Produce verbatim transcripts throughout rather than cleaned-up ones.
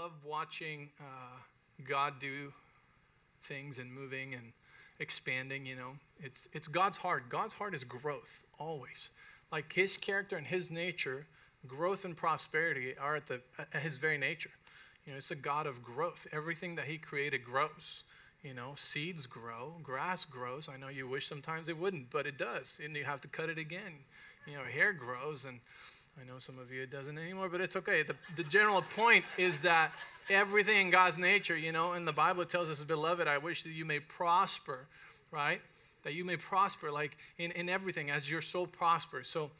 love watching uh, God do things and moving and expanding, you know. It's it's God's heart. God's heart is growth, always. Like his character and his nature, growth and prosperity are at the at his very nature. You know, it's a God of growth. Everything that he created grows. You know, seeds grow, grass grows. I know you wish sometimes it wouldn't, but it does. And you have to cut it again. You know, hair grows, and I know some of you it doesn't anymore, but it's okay. The, the general point is that everything in God's nature, you know, and the Bible tells us, beloved, I wish that you may prosper, right? That you may prosper, like in, in everything, as your soul prospers. So,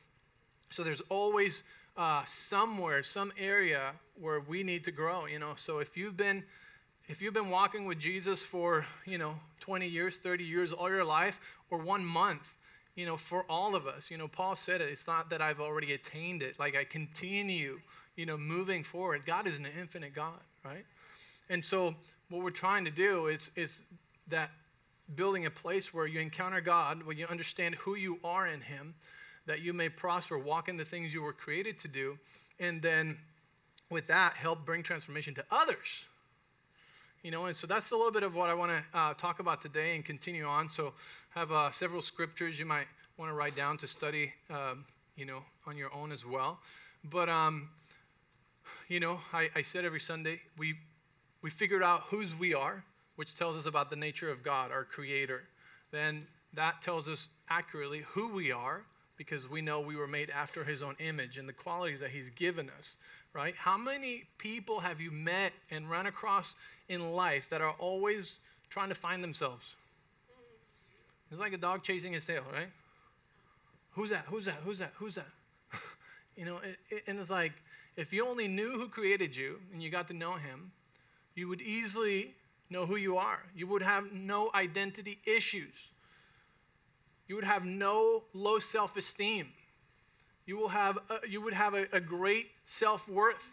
so there's always uh, somewhere, some area where we need to grow, you know. So if you've been, if you've been walking with Jesus for, you know, twenty years, thirty years, all your life, or one month, you know, for all of us, you know, Paul said it, it's not that I've already attained it. Like I continue, you know, moving forward. God is an infinite God, right? And so what we're trying to do is, is that building a place where you encounter God, where you understand who you are in him, that you may prosper, walk in the things you were created to do, and then with that, help bring transformation to others. You know, and so that's a little bit of what I want to uh, talk about today and continue on. So I have uh, several scriptures you might want to write down to study, um, you know, on your own as well. But, um, you know, I, I said every Sunday, we we figured out whose we are, which tells us about the nature of God, our creator. Then that tells us accurately who we are, because we know we were made after his own image and the qualities that he's given us, right? How many people have you met and run across in life that are always trying to find themselves? It's like a dog chasing his tail, right? Who's that? Who's that? Who's that? Who's that? You know, it, it, and it's like, if you only knew who created you and you got to know him, you would easily know who you are. You would have no identity issues. You would have no low self-esteem. You will have a, you would have a, a great self-worth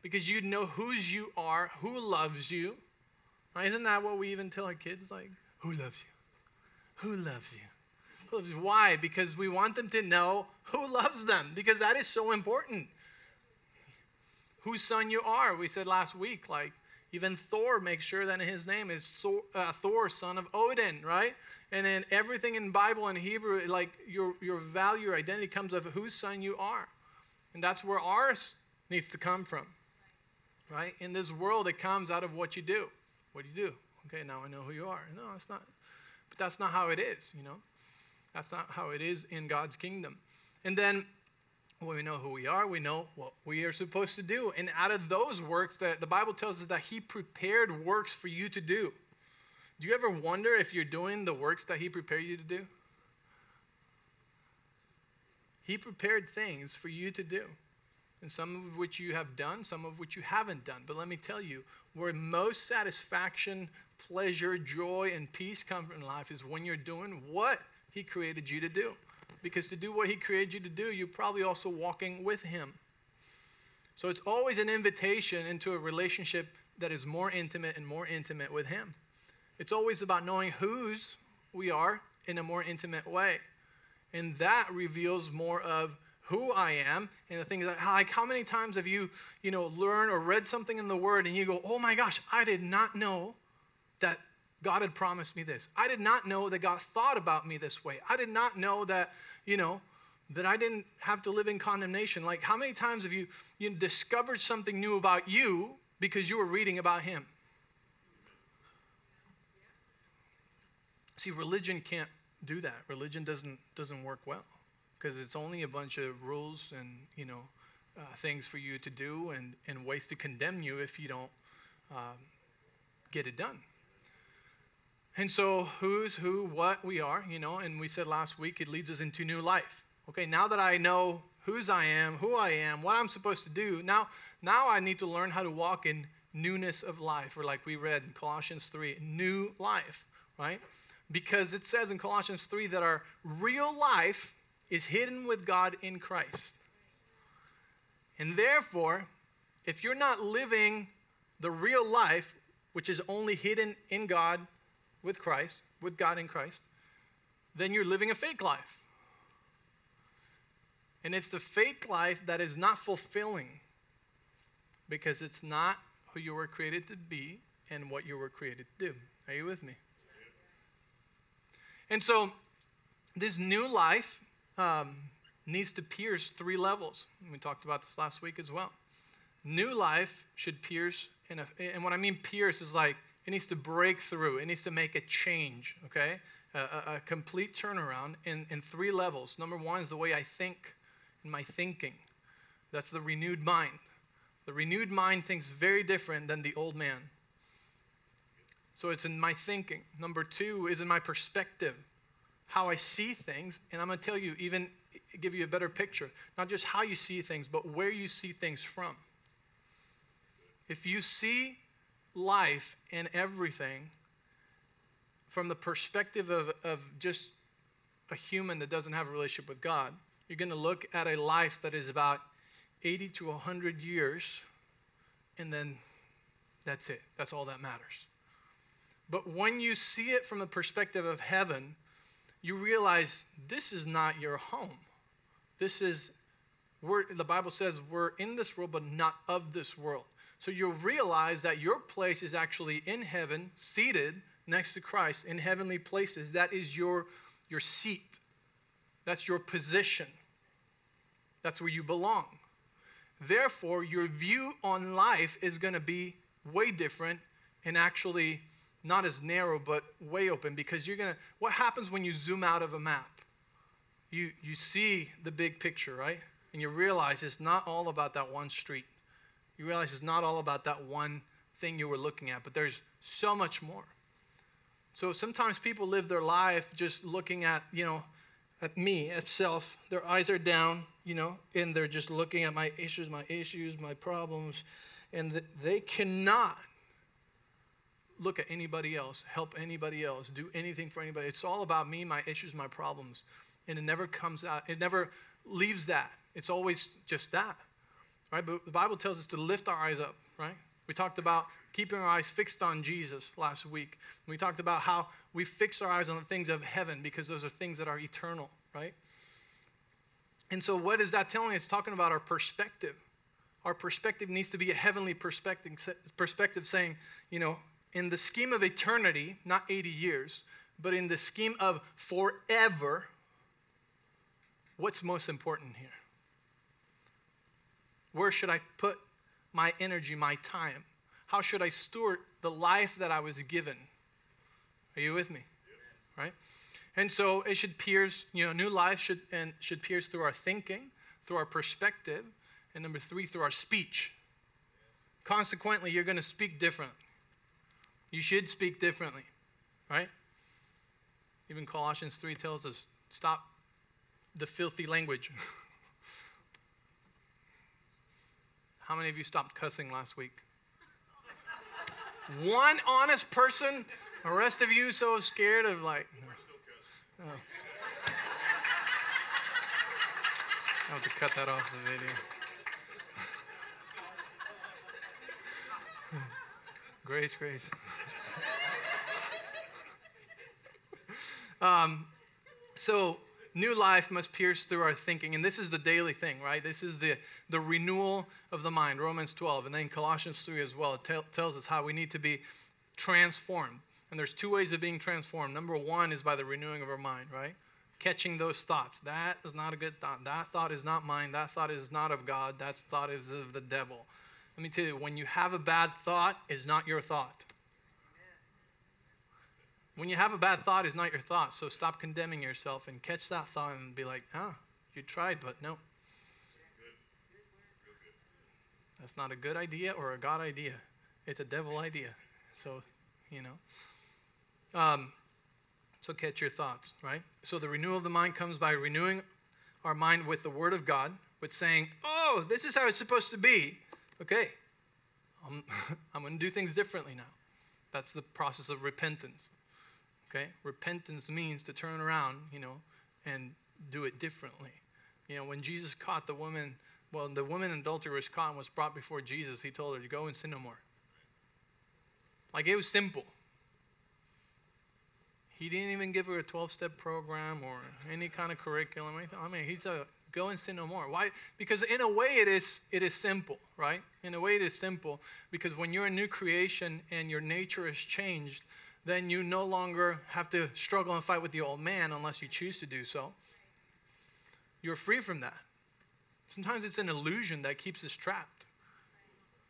because you'd know whose you are, who loves you. Right? Isn't that what we even tell our kids? Like, who loves you? Who loves you? Who loves you? Why? Because we want them to know who loves them, because that is so important. Whose son you are. We said last week, like, even Thor makes sure that his name is Thor, son of Odin, right? And then everything in Bible and Hebrew, like your your value, your identity comes of whose son you are. And that's where ours needs to come from, right? In this world, it comes out of what you do. What do you do? Okay, now I know who you are. No, it's not. But that's not how it is, you know? That's not how it is in God's kingdom. And then when we know who we are, we know what we are supposed to do. And out of those works, that the Bible tells us that he prepared works for you to do. Do you ever wonder if you're doing the works that he prepared you to do? He prepared things for you to do. And some of which you have done, some of which you haven't done. But let me tell you, where most satisfaction, pleasure, joy, and peace come from life is when you're doing what he created you to do. Because to do what he created you to do, you're probably also walking with him. So it's always an invitation into a relationship that is more intimate and more intimate with him. It's always about knowing whose we are in a more intimate way. And that reveals more of who I am. And the thing is, like, how many times have you, you know, learned or read something in the Word and you go, oh my gosh, I did not know that God had promised me this. I did not know that God thought about me this way. I did not know that, you know, that I didn't have to live in condemnation. Like, how many times have you, you discovered something new about you because you were reading about him? See, religion can't do that. Religion doesn't doesn't work well because it's only a bunch of rules and, you know, uh, things for you to do and, and ways to condemn you if you don't um, get it done. And so who's who, what we are, you know, and we said last week it leads us into new life. Okay, now that I know whose I am, who I am, what I'm supposed to do, now now I need to learn how to walk in newness of life, or like we read in Colossians three, new life, right? Because it says in Colossians three that our real life is hidden with God in Christ. And therefore, if you're not living the real life, which is only hidden in God, with Christ, with God in Christ, then you're living a fake life. And it's the fake life that is not fulfilling because it's not who you were created to be and what you were created to do. Are you with me? And so this new life um, needs to pierce three levels. We talked about this last week as well. New life should pierce, in a, and what I mean pierce is like it needs to break through. It needs to make a change, okay? A, a, a complete turnaround in, in three levels. Number one is the way I think, in my thinking. That's the renewed mind. The renewed mind thinks very different than the old man. So it's in my thinking. Number two is in my perspective, how I see things. And I'm going to tell you, even give you a better picture, not just how you see things, but where you see things from. If you see life and everything from the perspective of, of just a human that doesn't have a relationship with God, you're going to look at a life that is about eighty to one hundred years, and then that's it. That's all that matters. But when you see it from the perspective of heaven, you realize this is not your home. This is, we're, the Bible says we're in this world, but not of this world. So you'll realize that your place is actually in heaven, seated next to Christ in heavenly places. That is your, your seat. That's your position. That's where you belong. Therefore, your view on life is going to be way different and actually not as narrow, but way open, because you're going to, what happens when you zoom out of a map? You you see the big picture, right? And you realize it's not all about that one street. You realize it's not all about that one thing you were looking at, but there's so much more. So sometimes people live their life just looking at, you know, at me, at self. Their eyes are down, you know, and they're just looking at my issues, my issues, my problems, and th- they cannot look at anybody else, help anybody else, do anything for anybody. It's all about me, my issues, my problems, and it never comes out. It never leaves that. It's always just that, right? But the Bible tells us to lift our eyes up, right? We talked about keeping our eyes fixed on Jesus last week. We talked about how we fix our eyes on the things of heaven because those are things that are eternal, right? And so what is that telling us? It's talking about our perspective. Our perspective needs to be a heavenly perspective, perspective saying, you know, in the scheme of eternity, not eighty years, but in the scheme of forever, what's most important here? Where should I put my energy, my time? How should I steward the life that I was given? Are you with me? Yes. Right? And so it should pierce, you know, new life should and should pierce through our thinking, through our perspective, and number three, through our speech. Yes. Consequently, you're going to speak differently. You should speak differently, right? Even Colossians three tells us, stop the filthy language. How many of you stopped cussing last week? One honest person, the rest of you so scared of like, no. We're still cussing. Oh. I have to cut that off the video. Grace, grace. um, so new life must pierce through our thinking, and this is the daily thing, right? This is the, the renewal of the mind, Romans twelve, and then Colossians three as well. It t- tells us how we need to be transformed, and there's two ways of being transformed. Number one is by the renewing of our mind, right? Catching those thoughts. That is not a good thought. That thought is not mine. That thought is not of God. That thought is of the devil. Let me tell you, when you have a bad thought, it's not your thought. When you have a bad thought, it's not your thought. So stop condemning yourself and catch that thought and be like, ah, you tried, but no. That's not a good idea or a God idea. It's a devil idea. So, you know. Um, so catch your thoughts, right? So the renewal of the mind comes by renewing our mind with the Word of God, with saying, oh, this is how it's supposed to be. Okay, I'm, I'm going to do things differently now. That's the process of repentance, okay? Repentance means to turn around, you know, and do it differently. You know, when Jesus caught the woman, well, the woman in adultery was caught and was brought before Jesus. He told her to go and sin no more. Like, it was simple. He didn't even give her a twelve-step program or any kind of curriculum or anything. I mean, he said, Go and sin no more. Why? Because in a way it is it is simple, right? In a way it is simple because when you're a new creation and your nature is changed, then you no longer have to struggle and fight with the old man unless you choose to do so. You're free from that. Sometimes it's an illusion that keeps us trapped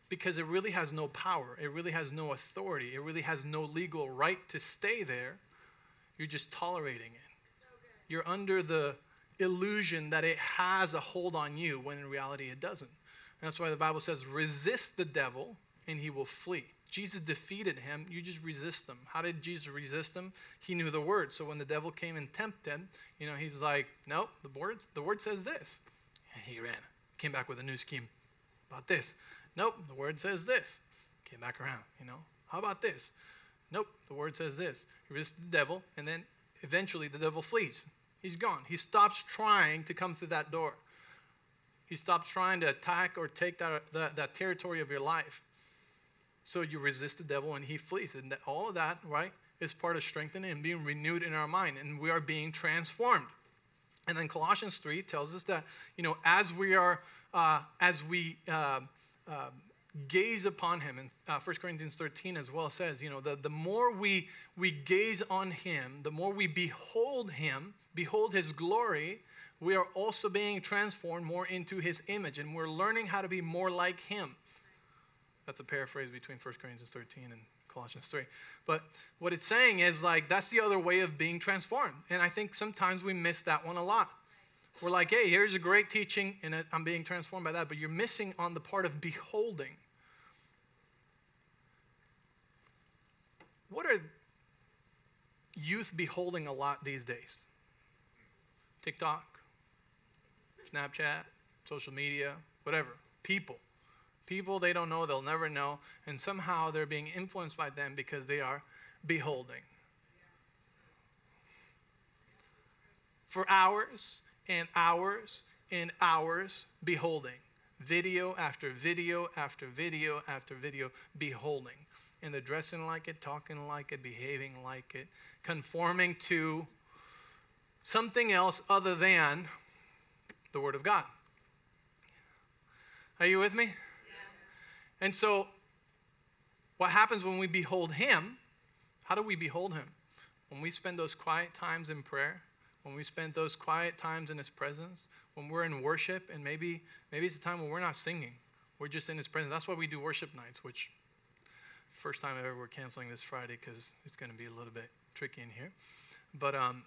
because it really has no power. It really has no authority. It really has no legal right to stay there. You're just tolerating it. You're under the illusion that it has a hold on you when in reality it doesn't. And that's why the Bible says, resist the devil and he will flee. Jesus defeated him. You just resist him. How did Jesus resist him? He knew the word. So when the devil came and tempted him, you know, he's like, no, the word, the word says this. And he ran. Came back with a new scheme. About this. Nope, the word says this. Came back around, you know. How about this? Nope, the word says this. He resisted the devil, and then eventually the devil flees. He's gone. He stops trying to come through that door. He stops trying to attack or take that, that, that territory of your life. So you resist the devil and he flees. And that, all of that, right, is part of strengthening and being renewed in our mind. And we are being transformed. And then Colossians three tells us that, you know, as we are, uh, as we uh, uh, gaze upon him, and uh, First Corinthians thirteen as well says, you know, the, the more we, we gaze on him, the more we behold him, behold his glory, we are also being transformed more into his image. And we're learning how to be more like him. That's a paraphrase between First Corinthians thirteen and Colossians three. But what it's saying is, like, that's the other way of being transformed. And I think sometimes we miss that one a lot. We're like, hey, here's a great teaching, and I'm being transformed by that. But you're missing on the part of beholding. What are youth beholding a lot these days? TikTok, Snapchat, social media, whatever. People. People they don't know, they'll never know, and somehow they're being influenced by them because they are beholding. For hours and hours and hours beholding. Video after video after video after video beholding. And they're dressing like it, talking like it, behaving like it, conforming to something else other than the Word of God. Are you with me? And so what happens when we behold him, how do we behold him? When we spend those quiet times in prayer, when we spend those quiet times in his presence, when we're in worship, and maybe maybe it's a time when we're not singing. We're just in his presence. That's why we do worship nights, which first time ever we're canceling this Friday because it's going to be a little bit tricky in here. But um,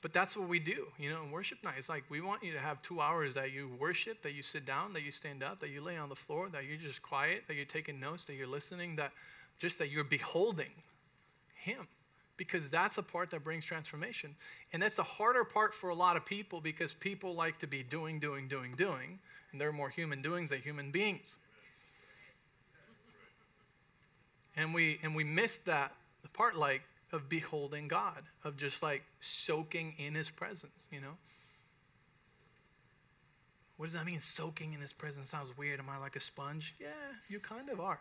but that's what we do, you know, in worship night. It's like we want you to have two hours that you worship, that you sit down, that you stand up, that you lay on the floor, that you're just quiet, that you're taking notes, that you're listening, that just that you're beholding him. Because that's a part that brings transformation. And that's the harder part for a lot of people because people like to be doing, doing, doing, doing. And they're more human doings than human beings. And we and we miss that the part like, of beholding God, of just like soaking in his presence, you know? What does that mean, soaking in his presence? Sounds weird. Am I like a sponge? Yeah, you kind of are.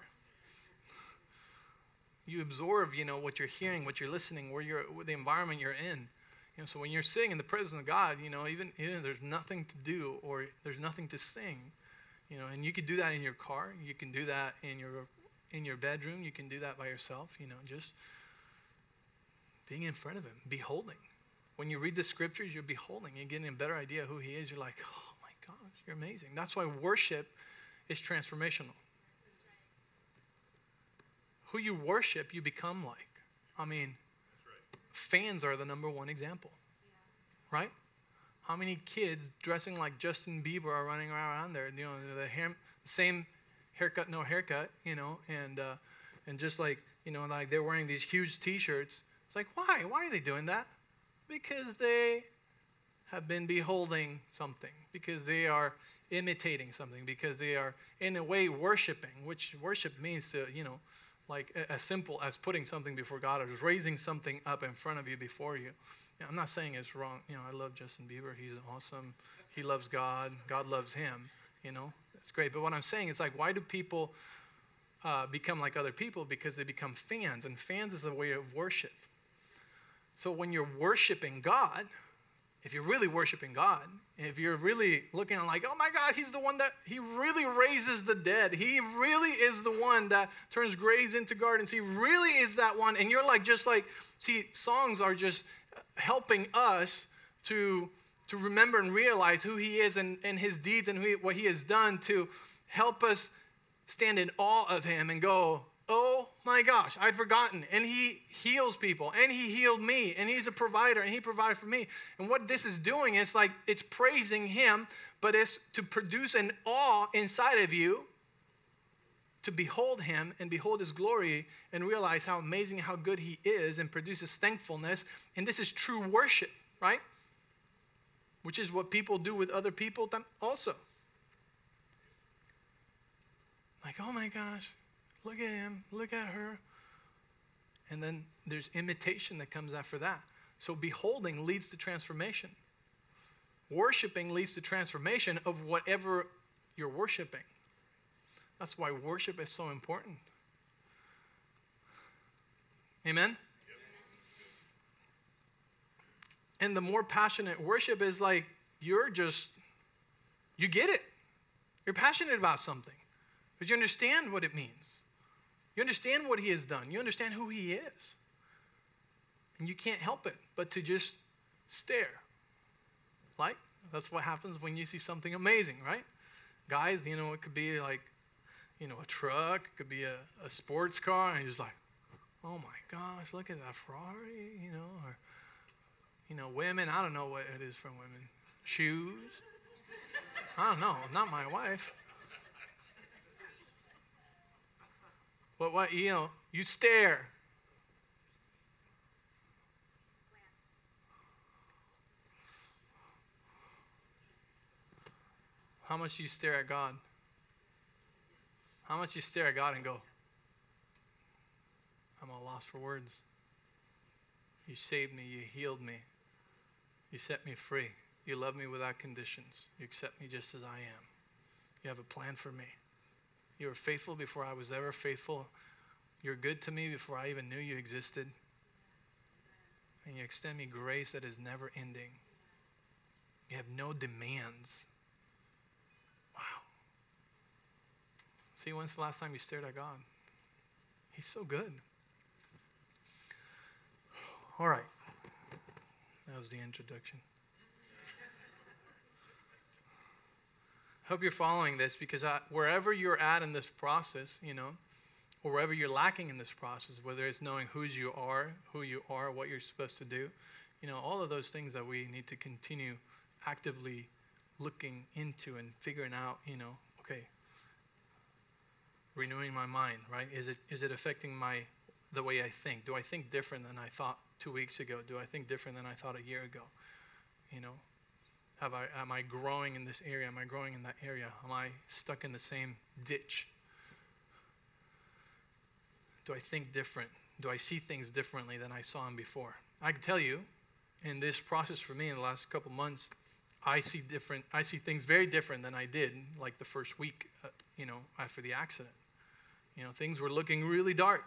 You absorb, you know, what you're hearing, what you're listening, where you're, the environment you're in. You know, so when you're sitting in the presence of God, you know, even, even if there's nothing to do or there's nothing to sing, you know, and you could do that in your car. You can do that in your in your bedroom. You can do that by yourself, you know, just being in front of him, beholding. When you read the scriptures, you're beholding. You're getting a better idea of who he is. You're like, oh my gosh, you're amazing. That's why worship is transformational. Right. Who you worship, you become like. I mean, right. Fans are the number one example, yeah. Right? How many kids dressing like Justin Bieber are running around there? You know, the hair, same haircut, no haircut, you know, and uh, and just like, you know, like they're wearing these huge T-shirts. It's like, why? Why are they doing that? Because they have been beholding something, because they are imitating something, because they are, in a way, worshiping, which worship means to, you know, like as simple as putting something before God or just raising something up in front of you before you. Now, I'm not saying it's wrong. You know, I love Justin Bieber. He's awesome. He loves God. God loves him. You know, that's great. But what I'm saying is, like, why do people uh, become like other people? Because they become fans, and fans is a way of worship. So when you're worshiping God, if you're really worshiping God, if you're really looking at like, oh my God, he's the one that, he really raises the dead. He really is the one that turns graves into gardens. He really is that one. And you're like, just like, see, songs are just helping us to to remember and realize who he is and, and his deeds and who he, what he has done to help us stand in awe of him and go, oh my gosh, I'd forgotten. And he heals people, and he healed me, and he's a provider, and he provided for me. And what this is doing is like, it's praising him, but it's to produce an awe inside of you to behold him and behold his glory and realize how amazing, how good he is, and produces thankfulness. And this is true worship, right? Which is what people do with other people also. Like, oh my gosh, look at him, look at her. And then there's imitation that comes after that. So beholding leads to transformation. Worshiping leads to transformation of whatever you're worshiping. That's why worship is so important. Amen? Yep. And the more passionate worship is like, you're just, you get it. You're passionate about something. But you understand what it means. You understand what he has done. You understand who he is. And you can't help it but to just stare. Like, that's what happens when you see something amazing, right? Guys, you know, it could be like, you know, a truck. It could be a, a sports car. And you're just like, oh, my gosh, look at that Ferrari, you know. Or, you know, women. I don't know what it is for women. Shoes. I don't know. Not my wife. But what, you know, you stare. How much do you stare at God? How much do you stare at God and go, I'm all lost for words. You saved me. You healed me. You set me free. You love me without conditions. You accept me just as I am. You have a plan for me. You were faithful before I was ever faithful. You're good to me before I even knew you existed. And you extend me grace that is never ending. You have no demands. Wow. See, when's the last time you stared at God? He's so good. All right. That was the introduction. Hope you're following this, because I, wherever you're at in this process, you know, or wherever you're lacking in this process, whether it's knowing whose you are, who you are, what you're supposed to do, you know, all of those things that we need to continue actively looking into and figuring out, you know, okay, renewing my mind, right? Is it is it affecting my the way I think? Do I think different than I thought two weeks ago? Do I think different than I thought a year ago? You know? Have I, am I growing in this area? Am I growing in that area? Am I stuck in the same ditch? Do I think different? Do I see things differently than I saw them before? I can tell you, in this process for me in the last couple months, I see different. I see things very different than I did like the first week, uh, you know, after the accident. You know, things were looking really dark.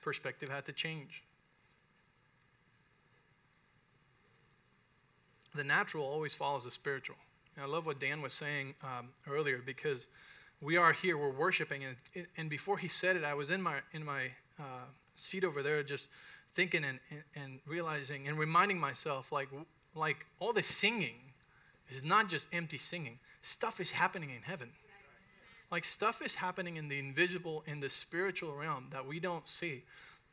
Perspective had to change. The natural always follows the spiritual. And I love what Dan was saying um, earlier, because we are here, we're worshiping, and and before he said it, I was in my in my uh, seat over there, just thinking and, and and realizing and reminding myself, like like all this singing is not just empty singing. Stuff is happening in heaven. Like stuff is happening in the invisible, in the spiritual realm that we don't see,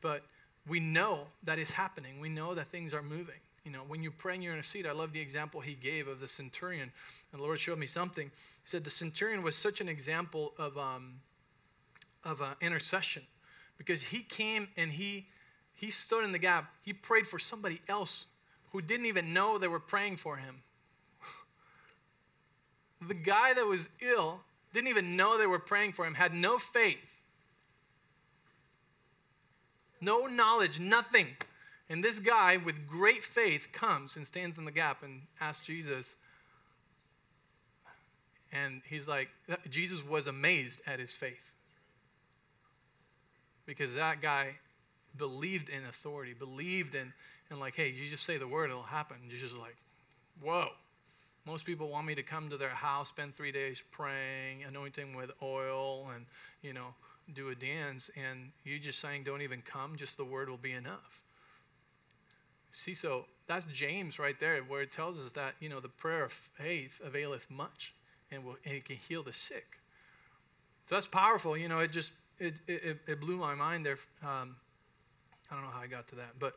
but we know that it's happening. We know that things are moving. You know, when you're praying, you're in a seat. I love the example he gave of the centurion. And the Lord showed me something. He said the centurion was such an example of um, of uh, intercession, because he came and he he stood in the gap. He prayed for somebody else who didn't even know they were praying for him. The guy that was ill didn't even know they were praying for him, had no faith, no knowledge, nothing. And this guy, with great faith, comes and stands in the gap and asks Jesus. And he's like, Jesus was amazed at his faith. Because that guy believed in authority, believed in, and like, hey, you just say the word, it'll happen. And Jesus is like, whoa. Most people want me to come to their house, spend three days praying, anointing with oil, and, you know, do a dance. And you're just saying, don't even come, just the word will be enough. See, so that's James right there, where it tells us that, you know, the prayer of faith availeth much, and will and it can heal the sick. So that's powerful. You know, it just, it it, it blew my mind there. Um, I don't know how I got to that. But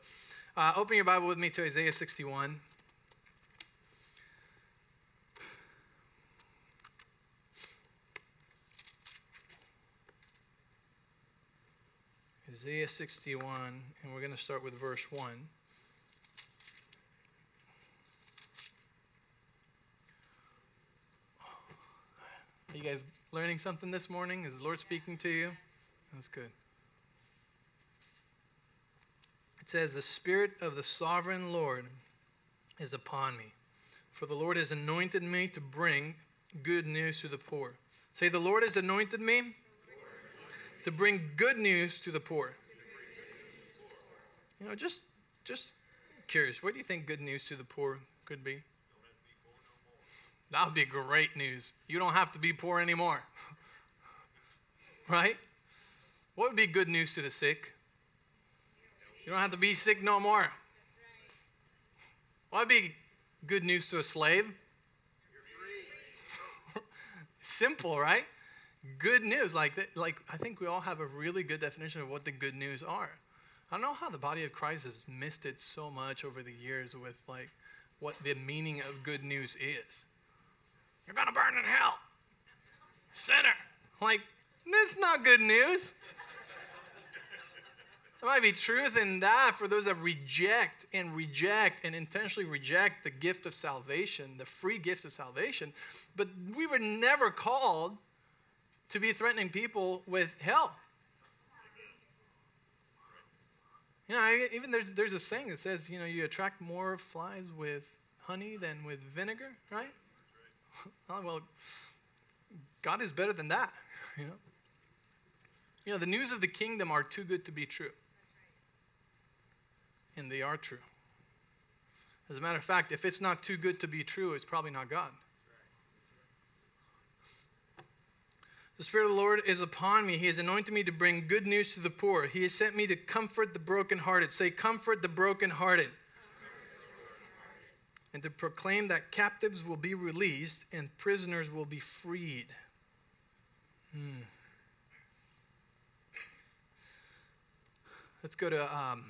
uh, open your Bible with me to Isaiah sixty-one. Isaiah sixty-one, and we're going to start with verse one. Are you guys learning something this morning? Is the Lord speaking to you? That's good. It says, "The Spirit of the Sovereign Lord is upon me, for the Lord has anointed me to bring good news to the poor." Say, "The Lord has anointed me to bring good news to the poor." You know, just just curious, what do you think good news to the poor could be? That would be great news. You don't have to be poor anymore. Right? What would be good news to the sick? You don't have to be sick no more. What would be good news to a slave? You're free. Simple, right? Good news, like that, like I think we all have a really good definition of what the good news are. I don't know how the body of Christ has missed it so much over the years with like what the meaning of good news is. You're gonna burn in hell, sinner. Like, that's not good news. There might be truth in that for those that reject and reject and intentionally reject the gift of salvation, the free gift of salvation. But we were never called to be threatening people with hell. You know, even there's there's a saying that says, you know, you attract more flies with honey than with vinegar, right? Oh, well, God is better than that, you know. You know, the news of the kingdom are too good to be true. And they are true. As a matter of fact, if it's not too good to be true, it's probably not God. The Spirit of the Lord is upon me. He has anointed me to bring good news to the poor. He has sent me to comfort the brokenhearted. Say, comfort the brokenhearted. Comfort the brokenhearted. And to proclaim that captives will be released and prisoners will be freed. Hmm. Let's go to um,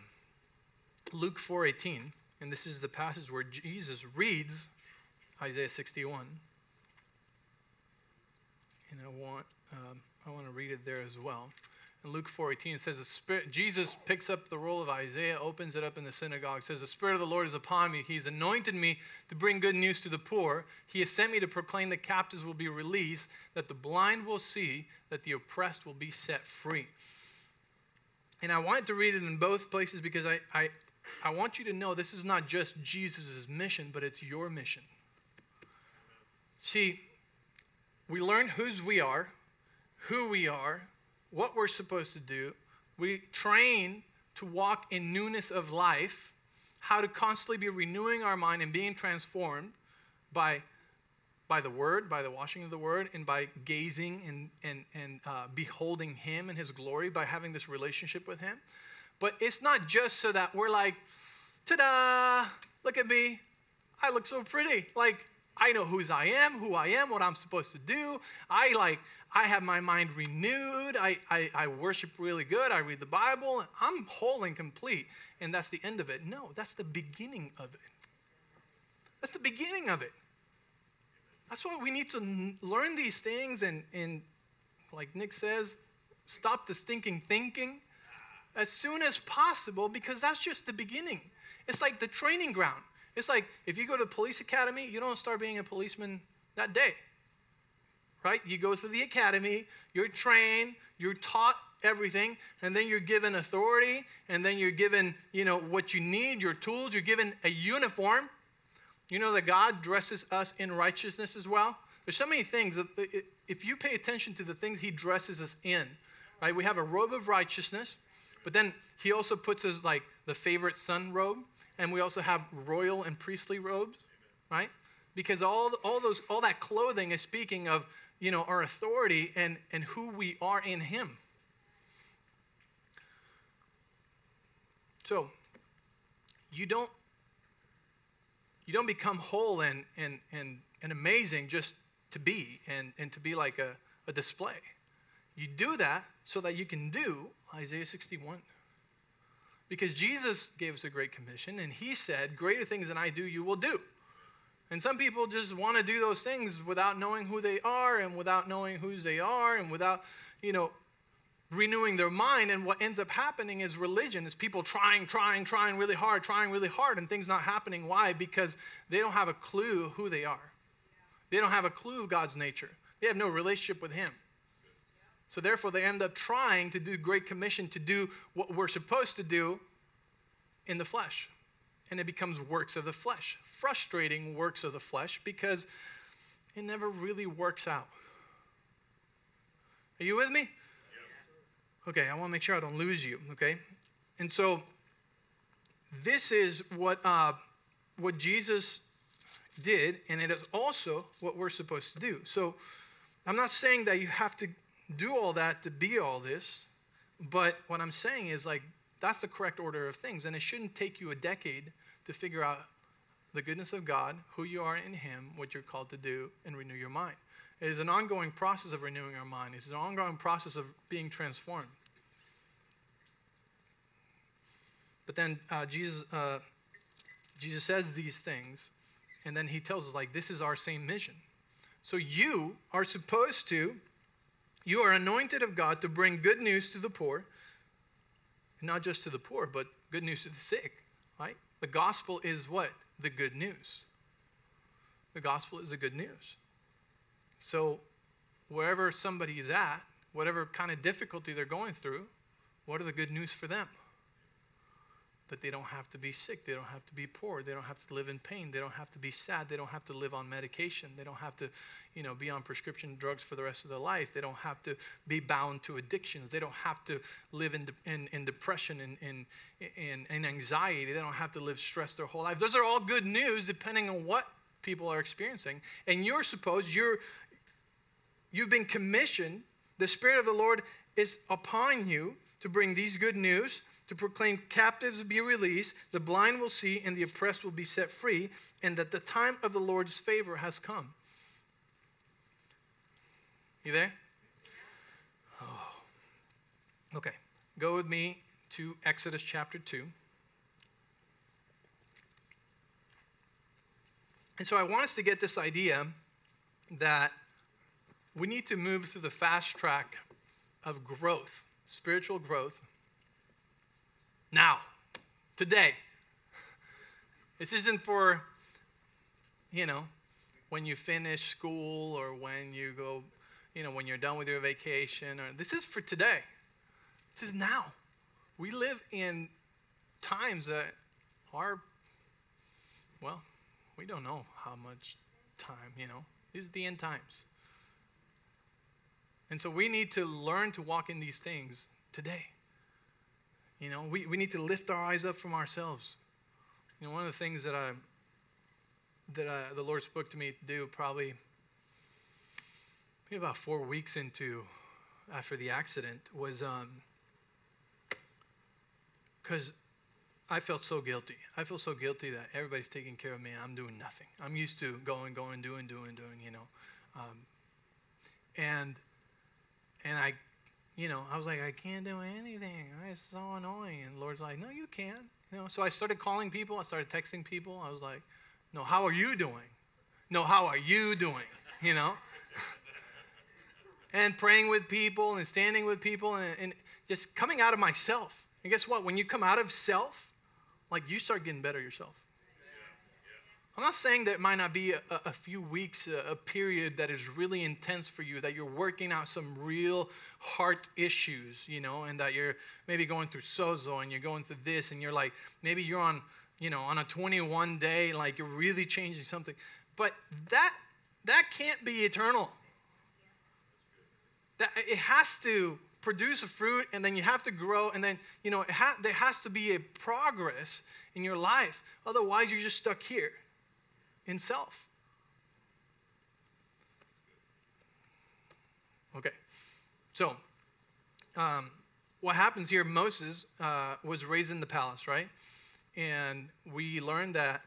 Luke four eighteen. And this is the passage where Jesus reads Isaiah sixty-one. And I want um, I want to read it there as well. In Luke four eighteen, it says, the Spirit, Jesus picks up the roll of Isaiah, opens it up in the synagogue, says, "The Spirit of the Lord is upon me. He's anointed me to bring good news to the poor. He has sent me to proclaim that captives will be released, that the blind will see, that the oppressed will be set free." And I wanted to read it in both places because I, I, I want you to know this is not just Jesus' mission, but it's your mission. See, we learn whose we are, who we are, what we're supposed to do. We train to walk in newness of life, how to constantly be renewing our mind and being transformed by, by the word, by the washing of the word, and by gazing and, and, and uh, beholding him and his glory, by having this relationship with him. But it's not just so that we're like, ta-da, look at me, I look so pretty, like, I know whose I am, who I am, what I'm supposed to do. I like, I have my mind renewed. I, I, I worship really good. I read the Bible. I'm whole and complete. And that's the end of it. No, that's the beginning of it. That's the beginning of it. That's why we need to n- learn these things. And, and like Nick says, stop the stinking thinking as soon as possible, because that's just the beginning. It's like the training ground. It's like if you go to the police academy, you don't start being a policeman that day, right? You go through the academy, you're trained, you're taught everything, and then you're given authority, and then you're given, you know, what you need, your tools, you're given a uniform. You know that God dresses us in righteousness as well. There's so many things that if you pay attention to the things he dresses us in, right? We have a robe of righteousness, but then he also puts us like the favorite son robe. And we also have royal and priestly robes. right? Because all all those all that clothing is speaking of, you know, our authority and and who we are in Him. So you don't you don't become whole and and and, and amazing just to be and, and to be like a, a display. You do that so that you can do Isaiah sixty-one. Because Jesus gave us a great commission, and He said, greater things than I do, you will do. And some people just want to do those things without knowing who they are and without knowing whose they are and without, you know, renewing their mind. And what ends up happening is religion, is people trying, trying, trying really hard, trying really hard, and things not happening. Why? Because they don't have a clue who they are. They don't have a clue of God's nature. They have no relationship with Him. So therefore, they end up trying to do Great Commission, to do what we're supposed to do in the flesh. And it becomes works of the flesh, frustrating works of the flesh, because it never really works out. Are you with me? Yeah. Okay, I want to make sure I don't lose you, okay? And so this is what uh, what Jesus did, and it is also what we're supposed to do. So I'm not saying that you have to do all that to be all this, but what I'm saying is, like, that's the correct order of things, and it shouldn't take you a decade to figure out the goodness of God, who you are in Him, what you're called to do, and renew your mind. It is an ongoing process of renewing our mind. It's an ongoing process of being transformed. But then uh, Jesus, uh, Jesus says these things, and then He tells us, like, this is our same mission. So you are supposed to You are anointed of God to bring good news to the poor, not just to the poor, but good news to the sick, right? The gospel is what? The good news. The gospel is the good news. So wherever somebody is at, whatever kind of difficulty they're going through, what are the good news for them? That they don't have to be sick. They don't have to be poor. They don't have to live in pain. They don't have to be sad. They don't have to live on medication. They don't have to, you know, be on prescription drugs for the rest of their life. They don't have to be bound to addictions. They don't have to live in de- in, in depression and in, in, in anxiety. They don't have to live stressed their whole life. Those are all good news depending on what people are experiencing. And you're supposed, you're, you've been commissioned. The Spirit of the Lord is upon you to bring these good news, to proclaim captives will be released, the blind will see, and the oppressed will be set free, and that the time of the Lord's favor has come. You there? Oh. Okay. Go with me to Exodus chapter two. And so I want us to get this idea that we need to move through the fast track of growth, spiritual growth, now, today. This isn't for, you know, when you finish school or when you go, you know, when you're done with your vacation. Or this is for today. This is now. We live in times that are, well, we don't know how much time, you know. These are the end times. And so we need to learn to walk in these things today. You know, we, we need to lift our eyes up from ourselves. You know, one of the things that I that I, the Lord spoke to me to do probably maybe about four weeks into after the accident was um, because I felt so guilty. I feel so guilty that everybody's taking care of me and I'm doing nothing. I'm used to going, going, doing, doing, doing. You know, um, and and I. You know, I was like, I can't do anything. It's so annoying. And the Lord's like, no, you can. You know, so I started calling people. I started texting people. I was like, no, how are you doing? No, how are you doing? You know? And praying with people and standing with people and, and just coming out of myself. And guess what? When you come out of self, like, you start getting better yourself. I'm not saying that it might not be a, a few weeks, a, a period that is really intense for you, that you're working out some real heart issues, you know, and that you're maybe going through sozo and you're going through this and you're like, maybe you're on, you know, on a twenty-one day, like, you're really changing something. But that that can't be eternal. That it has to produce a fruit, and then you have to grow, and then, you know, it ha- there has to be a progress in your life. Otherwise, you're just stuck here. in self. Okay, so um, what happens here, Moses uh, was raised in the palace, right? And we learned that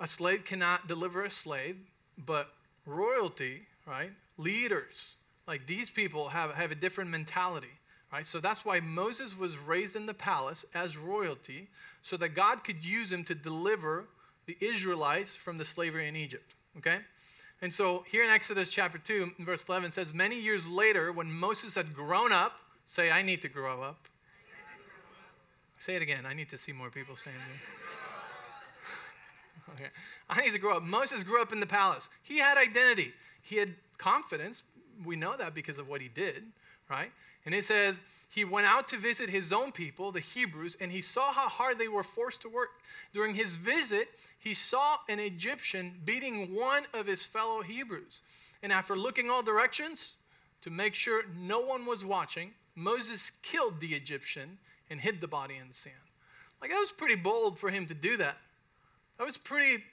a slave cannot deliver a slave, but royalty, right? Leaders, like these people have, have a different mentality, right? So that's why Moses was raised in the palace as royalty, so that God could use him to deliver the Israelites from the slavery in Egypt, okay? And so here in Exodus chapter two, verse eleven says, many years later, when Moses had grown up, say, I need to grow up. Say it again. I need to see more people saying that. Okay. I need to grow up. Moses grew up in the palace. He had identity. He had confidence. We know that because of what he did, right? And it says he went out to visit his own people, the Hebrews, and he saw how hard they were forced to work. During his visit, he saw an Egyptian beating one of his fellow Hebrews. And after looking all directions to make sure no one was watching, Moses killed the Egyptian and hid the body in the sand. Like, that was pretty bold for him to do that. That was pretty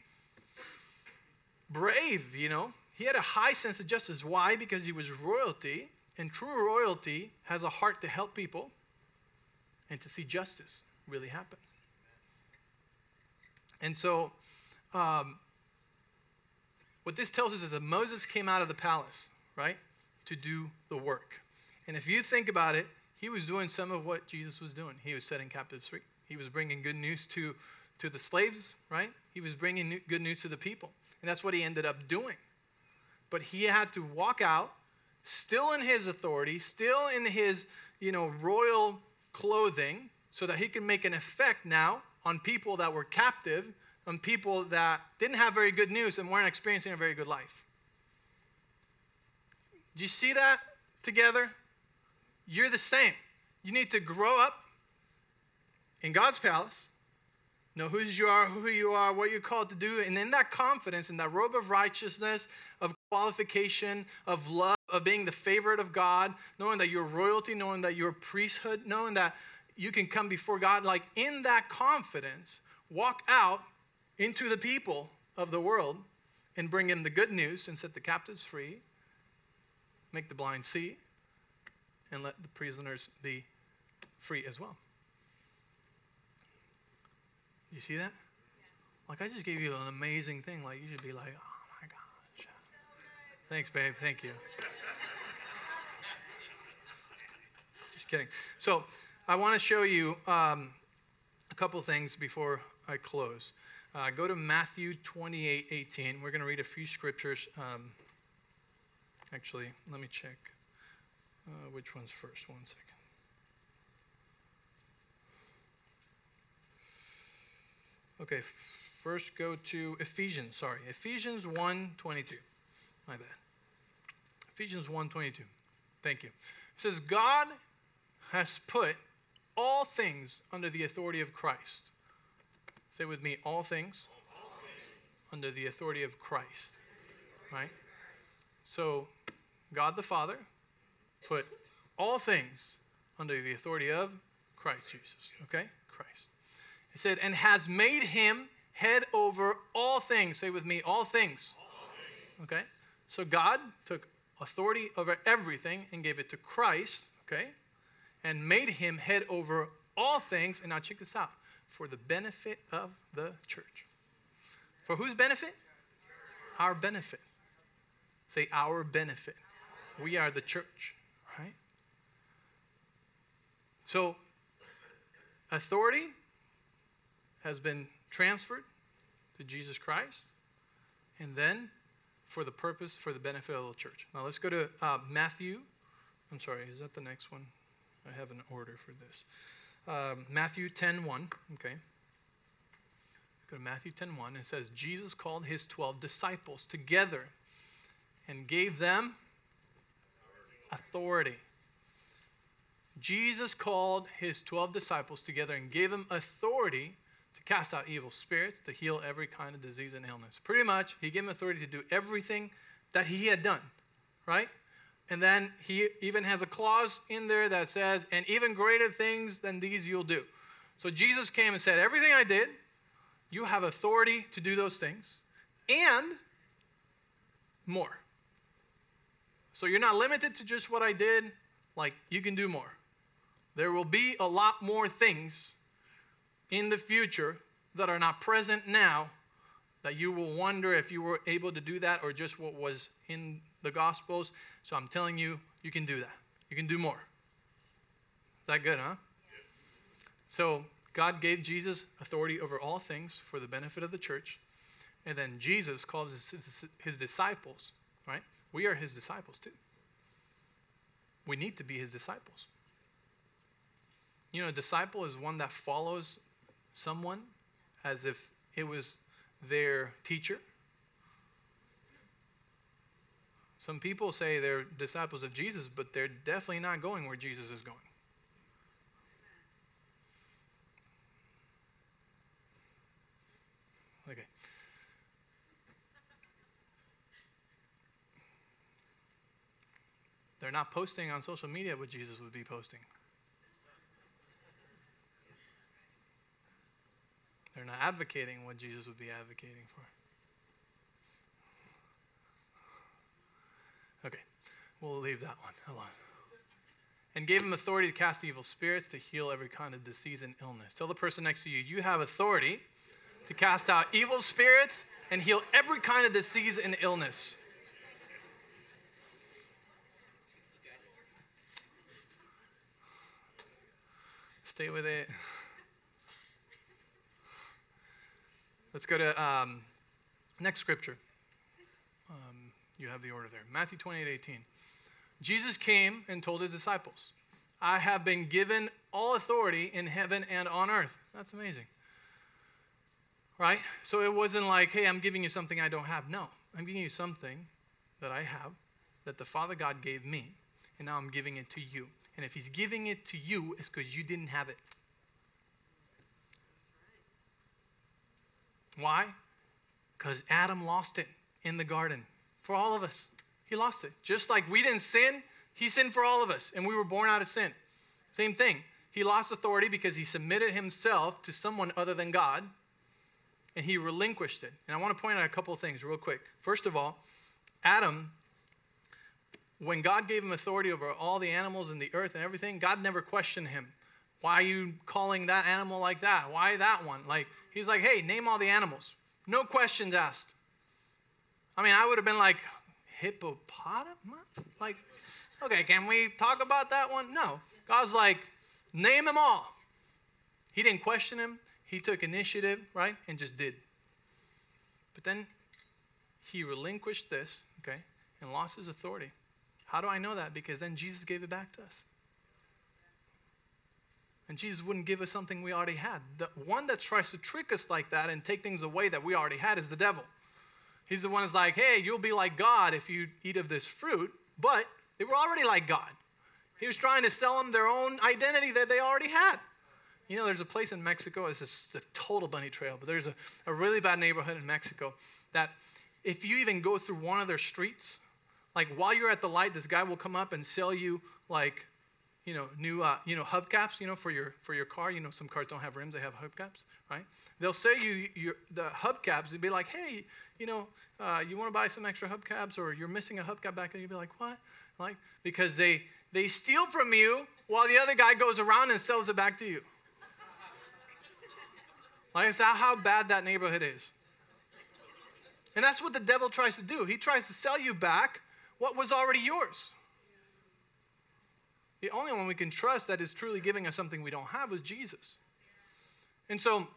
brave, you know. He had a high sense of justice. Why? Because he was royalty. And true royalty has a heart to help people and to see justice really happen. And so um, what this tells us is that Moses came out of the palace, right, to do the work. And if you think about it, he was doing some of what Jesus was doing. He was setting captives free. He was bringing good news to, to the slaves, right? He was bringing new, good news to the people. And that's what he ended up doing. But he had to walk out, still in his authority, still in his, you know, royal clothing, so that he can make an effect now on people that were captive, on people that didn't have very good news and weren't experiencing a very good life. Do you see that together? You're the same. You need to grow up in God's palace, know who you are, who you are, what you're called to do, and in that confidence, in that robe of righteousness, of qualification, of love, of being the favorite of God, knowing that you're royalty, knowing that you're priesthood, knowing that you can come before God, like in that confidence, walk out into the people of the world and bring in the good news and set the captives free, make the blind see, and let the prisoners be free as well. You see that? Like, I just gave you an amazing thing. Like, you should be like, oh my gosh. Thanks, babe. Thank you. Just kidding. So I want to show you um, a couple things before I close. Uh, go to Matthew twenty-eight eighteen. We're going to read a few scriptures. Um, actually, let me check. Uh, which one's first? One second. Okay, f- first go to Ephesians. Sorry, Ephesians one twenty-two. My bad. Ephesians one twenty-two. Thank you. It says, God has put all things under the authority of Christ. Say with me, all things, all things. Under the authority of Christ. Right? So, God the Father put all things under the authority of Christ Jesus. Okay? Christ. It said, and has made him head over all things. Say with me, all things. All things. Okay? So God took authority over everything and gave it to Christ, okay? And made him head over all things. And now check this out. For the benefit of the church. For whose benefit? Our benefit. Say, our benefit. We are the church. Right? So, authority has been transferred to Jesus Christ, and then for the purpose, for the benefit of the church. Now, let's go to uh, Matthew. I'm sorry, is that the next one? I have an order for this. Um, Matthew ten one, okay. Let's go to Matthew ten one. It says, Jesus called his twelve disciples together and gave them authority. Jesus called his twelve disciples together and gave them authority to cast out evil spirits, to heal every kind of disease and illness. Pretty much, he gave them authority to do everything that he had done, right? And then he even has a clause in there that says, and even greater things than these you'll do. So Jesus came and said, everything I did, you have authority to do those things. and more. So you're not limited to just what I did. Like, you can do more. There will be a lot more things in the future that are not present now that you will wonder if you were able to do that or just what was in the Gospels. So I'm telling you, you can do that. You can do more. That good, huh? So God gave Jesus authority over all things for the benefit of the church. And then Jesus called his, his disciples, right? We are his disciples too. We need to be his disciples. You know, a disciple is one that follows someone as if it was their teacher. Some people say they're disciples of Jesus, but they're definitely not going where Jesus is going. Okay. They're not posting on social media what Jesus would be posting. They're not advocating what Jesus would be advocating for. Okay, we'll leave that one alone. And gave him authority to cast evil spirits, to heal every kind of disease and illness. Tell the person next to you, you have authority to cast out evil spirits and heal every kind of disease and illness. Stay with it. Let's go to um, next scripture. Um, you have the order there. Matthew twenty-eight eighteen. Jesus came and told his disciples, I have been given all authority in heaven and on earth. That's amazing. Right? So it wasn't like, hey, I'm giving you something I don't have. No, I'm giving you something that I have that the Father God gave me, and now I'm giving it to you. And if he's giving it to you, it's because you didn't have it. Why? Because Adam lost it in the garden. For all of us. He lost it. Just like we didn't sin, he sinned for all of us. And we were born out of sin. Same thing. He lost authority because he submitted himself to someone other than God. And he relinquished it. And I want to point out a couple of things real quick. First of all, Adam... when God gave him authority over all the animals and the earth and everything, God never questioned him. Why are you calling that animal like that? Why that one? Like, he's like, hey, name all the animals. No questions asked. I mean, I would have been like, hippopotamus? Like, okay, can we talk about that one? No. God's like, name them all. He didn't question him. He took initiative, right, and just did. But then he relinquished this, okay, and lost his authority. How do I know that? Because then Jesus gave it back to us. And Jesus wouldn't give us something we already had. The one that tries to trick us like that and take things away that we already had is the devil. He's the one that's like, hey, you'll be like God if you eat of this fruit. But they were already like God. He was trying to sell them their own identity that they already had. You know, there's a place in Mexico, it's just a total bunny trail, but there's a, a really bad neighborhood in Mexico that if you even go through one of their streets, like, while you're at the light, this guy will come up and sell you, like, you know, new, uh, you know, hubcaps, you know, for your for your car. You know, some cars don't have rims. They have hubcaps, right? They'll sell you your, the hubcaps. They'll be like, hey, you know, uh, you want to buy some extra hubcaps or you're missing a hubcap back there. You'll be like, what? Like, because they, they steal from you while the other guy goes around and sells it back to you. Like, is that how bad that neighborhood is? And that's what the devil tries to do. He tries to sell you back what was already yours. The only one we can trust that is truly giving us something we don't have is Jesus. And so,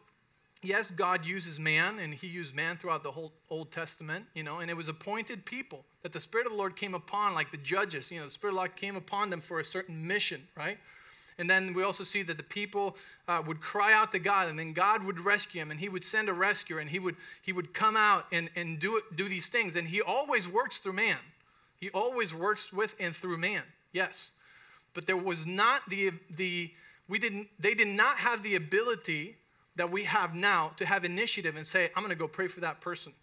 yes, God uses man, and he used man throughout the whole Old Testament, you know, and it was appointed people that the Spirit of the Lord came upon, like the judges, you know, the Spirit of the Lord came upon them for a certain mission, right? And then we also see that the people uh, would cry out to God, and then God would rescue him, and he would send a rescuer, and he would he would come out and, and do it, do these things, and he always works through man. He always works with and through man, yes. But there was not the, the we didn't they did not have the ability that we have now to have initiative and say, I'm going to go pray for that person.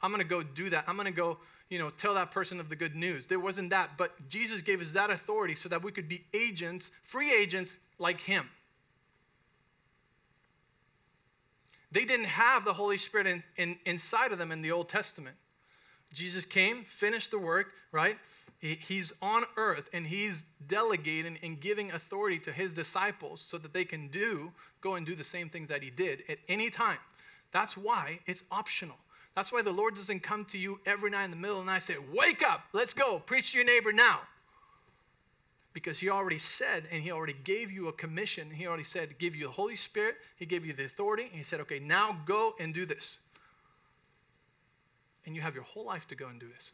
I'm going to go do that. I'm going to go, you know, tell that person of the good news. There wasn't that, but Jesus gave us that authority so that we could be agents, free agents like him. They didn't have the Holy Spirit in, in, inside of them in the Old Testament. Jesus came, finished the work, right? He, he's on earth, and he's delegating and giving authority to his disciples so that they can do, go and do the same things that he did at any time. That's why it's optional. That's why the Lord doesn't come to you every night in the middle of the night and say, wake up, let's go, preach to your neighbor now. Because he already said, and he already gave you a commission. He already said, give you the Holy Spirit. He gave you the authority. And he said, okay, now go and do this. And you have your whole life to go and do this.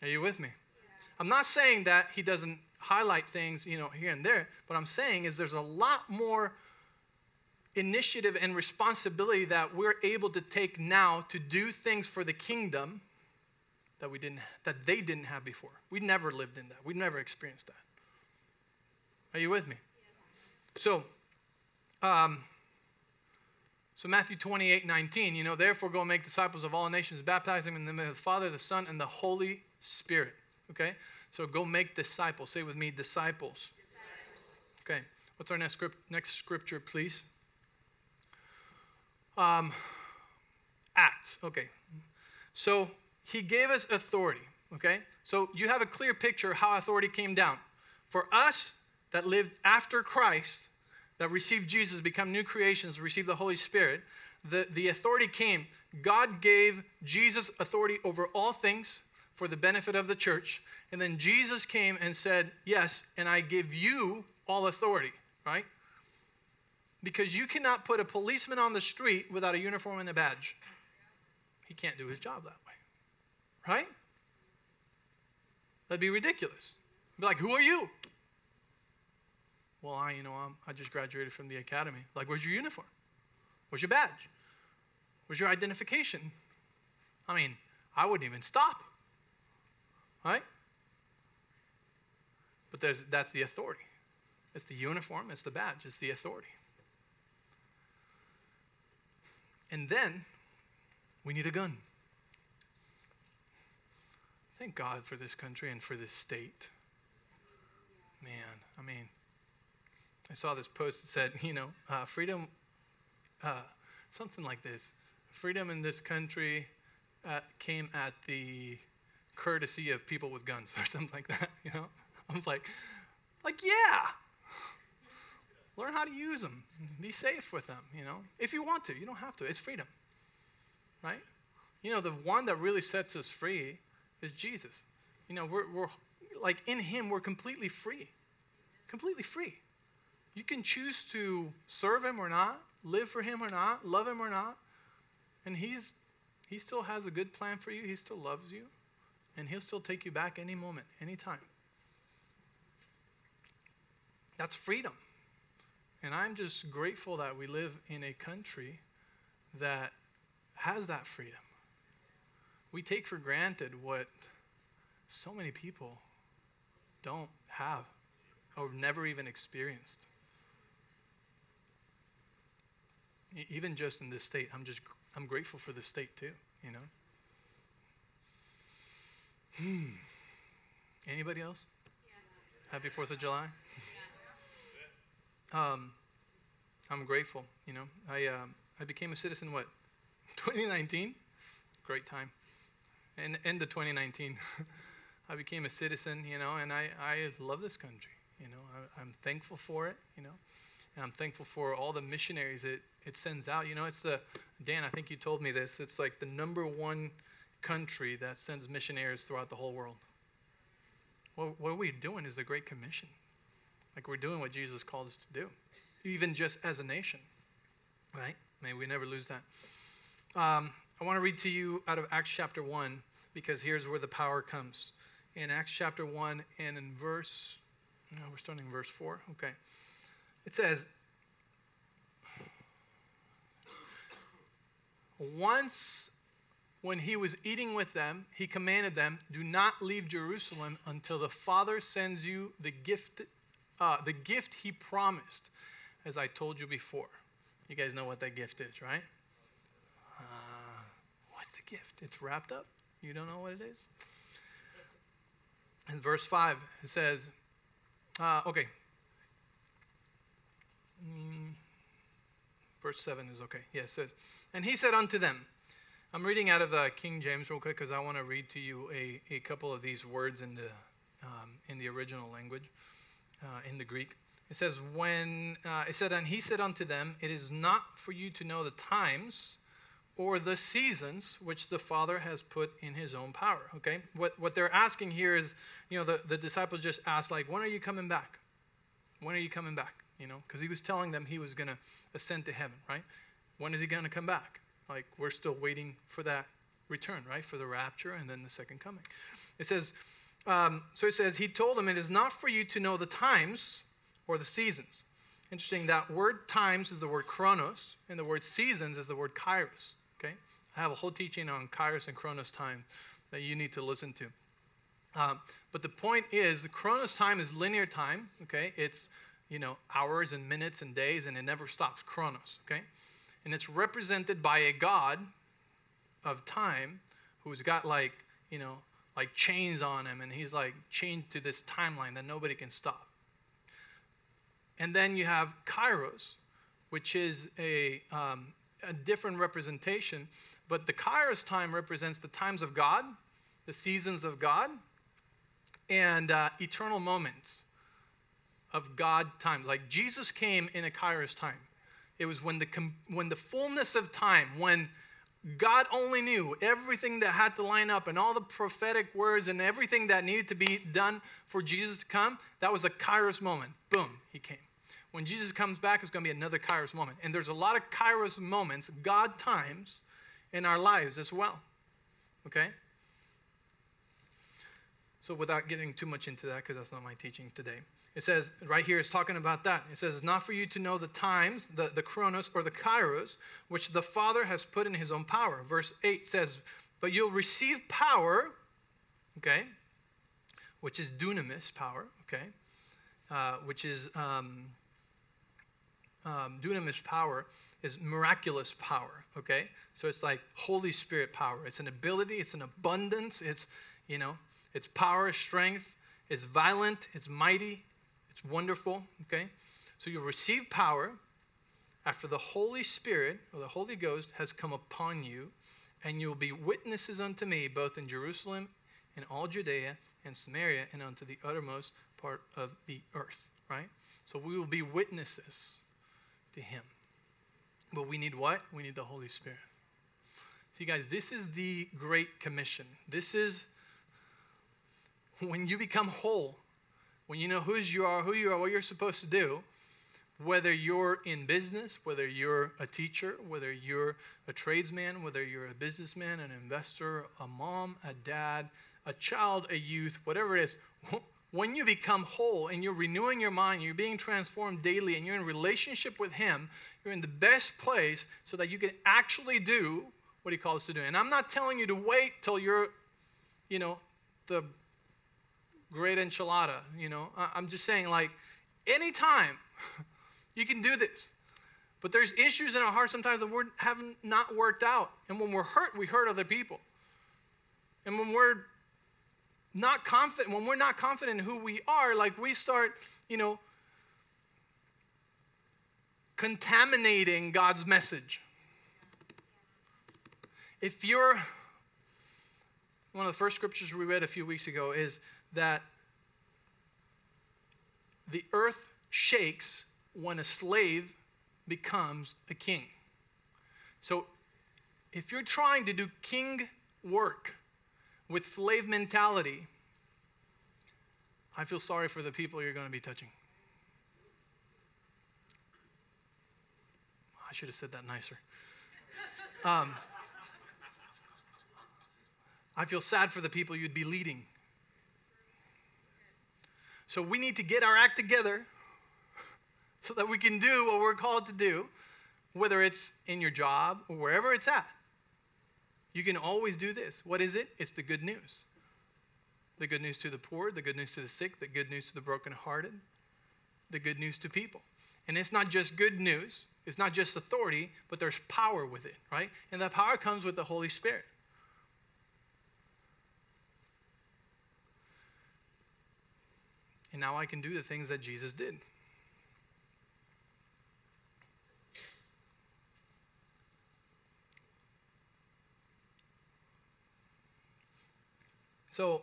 Are you with me? Yeah. I'm not saying that he doesn't highlight things, you know, here and there. What I'm saying is there's a lot more initiative and responsibility that we're able to take now to do things for the kingdom that we didn't, that they didn't have before. We never lived in that. We never experienced that. Are you with me? Yeah. So, um, so Matthew twenty-eight nineteen, you know, therefore go and make disciples of all nations, baptizing them in the name of the Father, the Son, and the Holy Spirit. Okay? So go make disciples. Say with me, disciples. disciples. Okay. What's our next script, next scripture, please? Um, Acts. Okay. So he gave us authority, okay? So you have a clear picture of how authority came down. For us that lived after Christ, that received Jesus, become new creations, received the Holy Spirit, the, the authority came. God gave Jesus authority over all things for the benefit of the church. And then Jesus came and said, yes, and I give you all authority, right? Because you cannot put a policeman on the street without a uniform and a badge. He can't do his job that way. Right? That'd be ridiculous. Be like, who are you? Well, I, you know, I'm, I just graduated from the academy. Like, where's your uniform? Where's your badge? Where's your identification? I mean, I wouldn't even stop. Right? But there's that's the authority. It's the uniform. It's the badge. It's the authority. And then we need a gun. Thank God for this country and for this state. Man, I mean, I saw this post that said, you know, uh, freedom, uh, something like this. Freedom in this country uh, came at the courtesy of people with guns or something like that, you know? I was like, like, yeah. Learn how to use them. Be safe with them, you know? If you want to, you don't have to. It's freedom, right? You know, the one that really sets us free is Jesus. You know, we're, we're like in him, we're completely free. Completely free. You can choose to serve him or not, live for him or not, love him or not. And he's he still has a good plan for you. He still loves you. And he'll still take you back any moment, any time. That's freedom. And I'm just grateful that we live in a country that has that freedom. We take for granted what so many people don't have or never even experienced. Even just in this state, I'm just, I'm grateful for this state too, you know? Hmm. Anybody else? Yeah. Happy Fourth of July. Yeah. um, I'm grateful, you know? I, um, I became a citizen, what, twenty nineteen? Great time. And end of twenty nineteen, I became a citizen, you know, and I, I love this country, you know. I, I'm thankful for it, you know, and I'm thankful for all the missionaries it, it sends out. You know, it's the, Dan, I think you told me this, it's like the number one country that sends missionaries throughout the whole world. Well, what we're doing is the Great Commission. Like we're doing what Jesus called us to do, even just as a nation, right? May we never lose that. Um, I want to read to you out of Acts chapter one, because here's where the power comes. In Acts chapter one and in verse, no, we're starting in verse four. Okay. It says, once when he was eating with them, he commanded them, do not leave Jerusalem until the Father sends you the gift, uh, the gift he promised, as I told you before. You guys know what that gift is, right? Uh, Gift. It's wrapped up. You don't know what it is. In verse five, it says, uh, okay. Mm, verse seven is okay. Yeah, it says, and he said unto them, I'm reading out of uh, King James real quick because I want to read to you a, a couple of these words in the um, in the original language, uh, in the Greek. It says, when uh, it said, and he said unto them, it is not for you to know the times or the seasons which the Father has put in his own power. Okay, what what they're asking here is, you know, the, the disciples just asked, like, when are you coming back? When are you coming back? You know, because he was telling them he was going to ascend to heaven, right? When is he going to come back? Like, we're still waiting for that return, right? For the rapture and then the second coming. It says, um, so it says, he told them, it is not for you to know the times or the seasons. Interesting, that word times is the word chronos, and the word seasons is the word kairos, okay? I have a whole teaching on kairos and chronos time that you need to listen to. Um, but the point is, the chronos time is linear time, okay? It's, you know, hours and minutes and days, and it never stops, chronos, okay? And it's represented by a God of time who's got, like, you know, like chains on him, and he's like chained to this timeline that nobody can stop. And then you have kairos, which is a, um, a different representation, but the kairos time represents the times of God, the seasons of God, and uh, eternal moments of God time. Like, Jesus came in a kairos time. It was when the when the fullness of time, when God only knew everything that had to line up and all the prophetic words and everything that needed to be done for Jesus to come, that was a kairos moment. Boom, he came. When Jesus comes back, it's going to be another kairos moment. And there's a lot of kairos moments, God times, in our lives as well. Okay? So without getting too much into that, because that's not my teaching today, it says, right here, it's talking about that. It says, it's not for you to know the times, the, the chronos, or the kairos, which the Father has put in his own power. Verse eight says, but you'll receive power, okay, which is dunamis power, okay, uh, which is, um, um, dunamis power is miraculous power, okay? So it's like Holy Spirit power. It's an ability, it's an abundance, it's, you know, its power, strength, it's violent, it's mighty, it's wonderful, okay? So you'll receive power after the Holy Spirit, or the Holy Ghost, has come upon you, and you'll be witnesses unto me, both in Jerusalem and all Judea and Samaria and unto the uttermost part of the earth, right? So we will be witnesses to him. But we need what? We need the Holy Spirit. See, guys, this is the Great Commission. This is when you become whole, when you know who you are, who you are, what you're supposed to do, whether you're in business, whether you're a teacher, whether you're a tradesman, whether you're a businessman, an investor, a mom, a dad, a child, a youth, whatever it is, when you become whole and you're renewing your mind, you're being transformed daily, and you're in relationship with him, you're in the best place so that you can actually do what he calls to do. And I'm not telling you to wait till you're, you know, the great enchilada, you know. I'm just saying, like, anytime you can do this. But there's issues in our heart sometimes that we haven't not worked out. And when we're hurt, we hurt other people. And when we're not confident, when we're not confident in who we are, like, we start, you know, contaminating God's message. If you're, one of the first scriptures we read a few weeks ago is that the earth shakes when a slave becomes a king. So if you're trying to do king work with slave mentality, I feel sorry for the people you're going to be touching. I should have said that nicer. Um, I feel sad for the people you'd be leading. So we need to get our act together so that we can do what we're called to do, whether it's in your job or wherever it's at. You can always do this. What is it? It's the good news. The good news to the poor, the good news to the sick, the good news to the brokenhearted, the good news to people. And it's not just good news. It's not just authority, but there's power with it, right? And that power comes with the Holy Spirit. And now I can do the things that Jesus did. So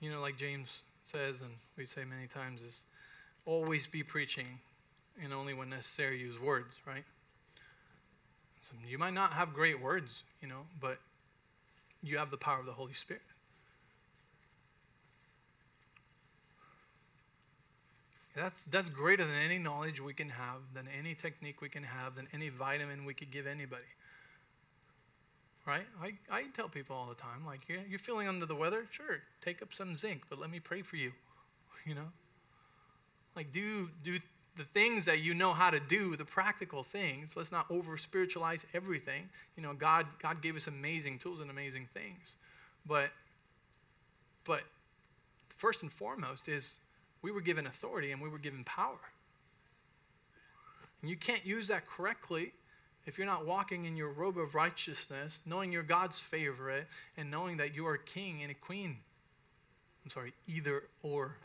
you know, like James says, and we say many times, is always be preaching, and only when necessary use words, right? So you might not have great words, you know, but you have the power of the Holy Spirit. That's that's greater than any knowledge we can have, than any technique we can have, than any vitamin we could give anybody. Right? I, I tell people all the time, like, yeah, you're feeling under the weather? Sure, take up some zinc, but let me pray for you, you know? Like, do do the things that you know how to do, the practical things. Let's not over-spiritualize everything. You know, God God gave us amazing tools and amazing things. But, but first and foremost is we were given authority and we were given power. And you can't use that correctly if you're not walking in your robe of righteousness, knowing you're God's favorite, and knowing that you are a king and a queen. I'm sorry, either or.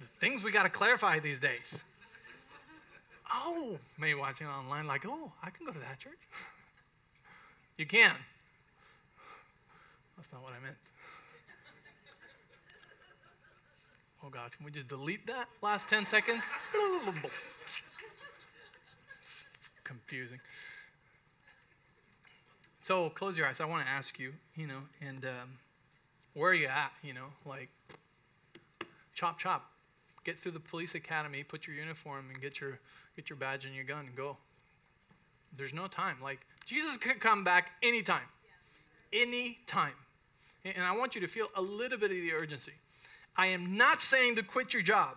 The things we got to clarify these days. Oh, maybe watching online like, oh, I can go to that church. You can. That's not what I meant. Oh, God, can we just delete that last ten seconds? Confusing. So close your eyes. I want to ask you, you know, and um, where are you at? You know, like, chop, chop, get through the police academy, put your uniform and get your get your badge and your gun and go. There's no time. Like, Jesus could come back anytime, any time. And, and I want you to feel a little bit of the urgency. I am not saying to quit your job.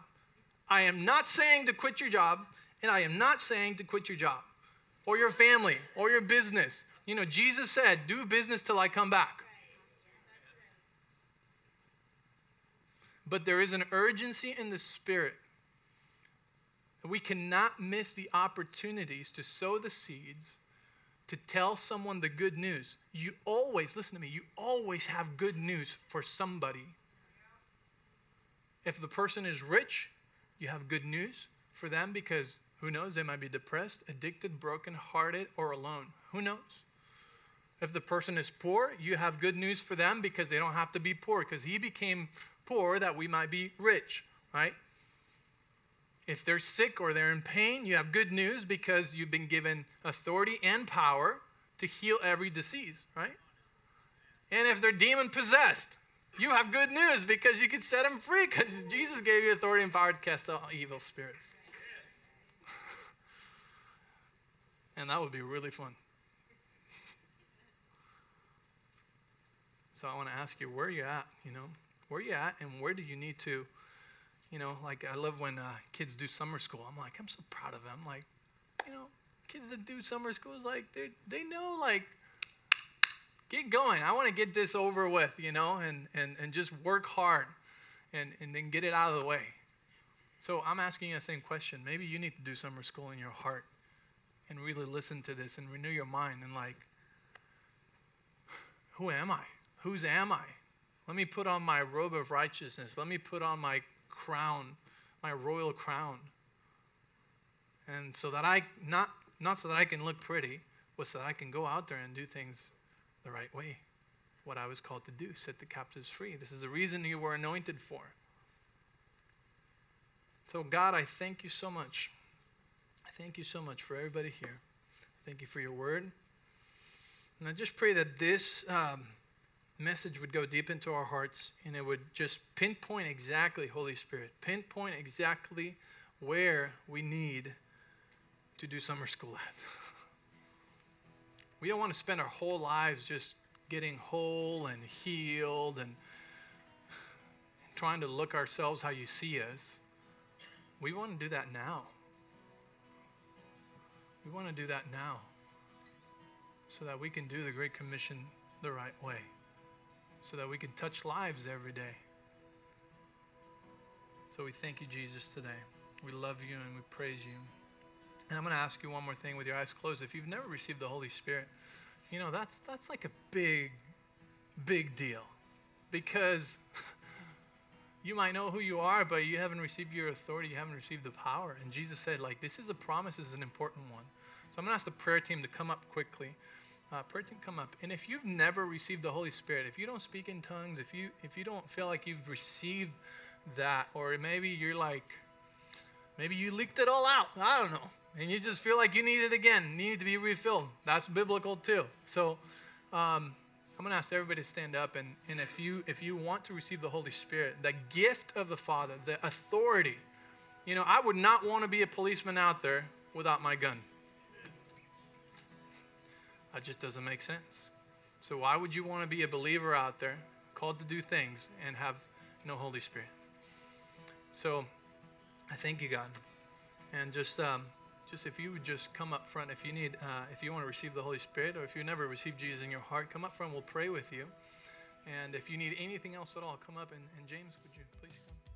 I am not saying to quit your job, and I am not saying to quit your job. Or your family, or your business. You know, Jesus said, do business till I come back. But there is an urgency in the Spirit. We cannot miss the opportunities to sow the seeds, to tell someone the good news. You always, listen to me, you always have good news for somebody. If the person is rich, you have good news for them because who knows? They might be depressed, addicted, brokenhearted, or alone. Who knows? If the person is poor, you have good news for them because they don't have to be poor because he became poor that we might be rich, right? If they're sick or they're in pain, you have good news because you've been given authority and power to heal every disease, right? And if they're demon-possessed, you have good news because you can set them free because Jesus gave you authority and power to cast out evil spirits. And that would be really fun. So I want to ask you, where are you at, you know? Where are you at and where do you need to, you know, like I love when uh, kids do summer school. I'm like, I'm so proud of them. Like, you know, kids that do summer school is like, they they know, like, get going. I want to get this over with, you know, and, and, and just work hard and, and then get it out of the way. So I'm asking you the same question. Maybe you need to do summer school in your heart. And really listen to this and renew your mind and like, who am I? Whose am I? Let me put on my robe of righteousness. Let me put on my crown, my royal crown. And so that I, not not so that I can look pretty, but so that I can go out there and do things the right way. What I was called to do, set the captives free. This is the reason you were anointed for. So God, I thank you so much. Thank you so much for everybody here. Thank you for your word. And I just pray that this um, message would go deep into our hearts and it would just pinpoint exactly, Holy Spirit, pinpoint exactly where we need to do summer school at. We don't want to spend our whole lives just getting whole and healed and trying to look ourselves how you see us. We want to do that now. We want to do that now so that we can do the Great Commission the right way, so that we can touch lives every day. So we thank you, Jesus, today. We love you and we praise you. And I'm going to ask you one more thing with your eyes closed. If you've never received the Holy Spirit, you know, that's that's like a big, big deal because You might know who you are, but you haven't received your authority. You haven't received the power. And Jesus said, like, this is a promise. This is an important one. So I'm going to ask the prayer team to come up quickly. Uh, prayer team, come up. And if you've never received the Holy Spirit, if you don't speak in tongues, if you if you don't feel like you've received that, or maybe you're like, maybe you leaked it all out. I don't know. And you just feel like you need it again. You need to be refilled. That's biblical too. So um, I'm going to ask everybody to stand up. And, and if you if you want to receive the Holy Spirit, the gift of the Father, the authority, you know, I would not want to be a policeman out there without my gun. That just doesn't make sense. So why would you want to be a believer out there called to do things and have no Holy Spirit? So I thank you, God. And just... Um, Just if you would just come up front, if you need, uh, if you want to receive the Holy Spirit, or if you never received Jesus in your heart, come up front. We'll pray with you. And if you need anything else at all, come up. And, and James, would you please come?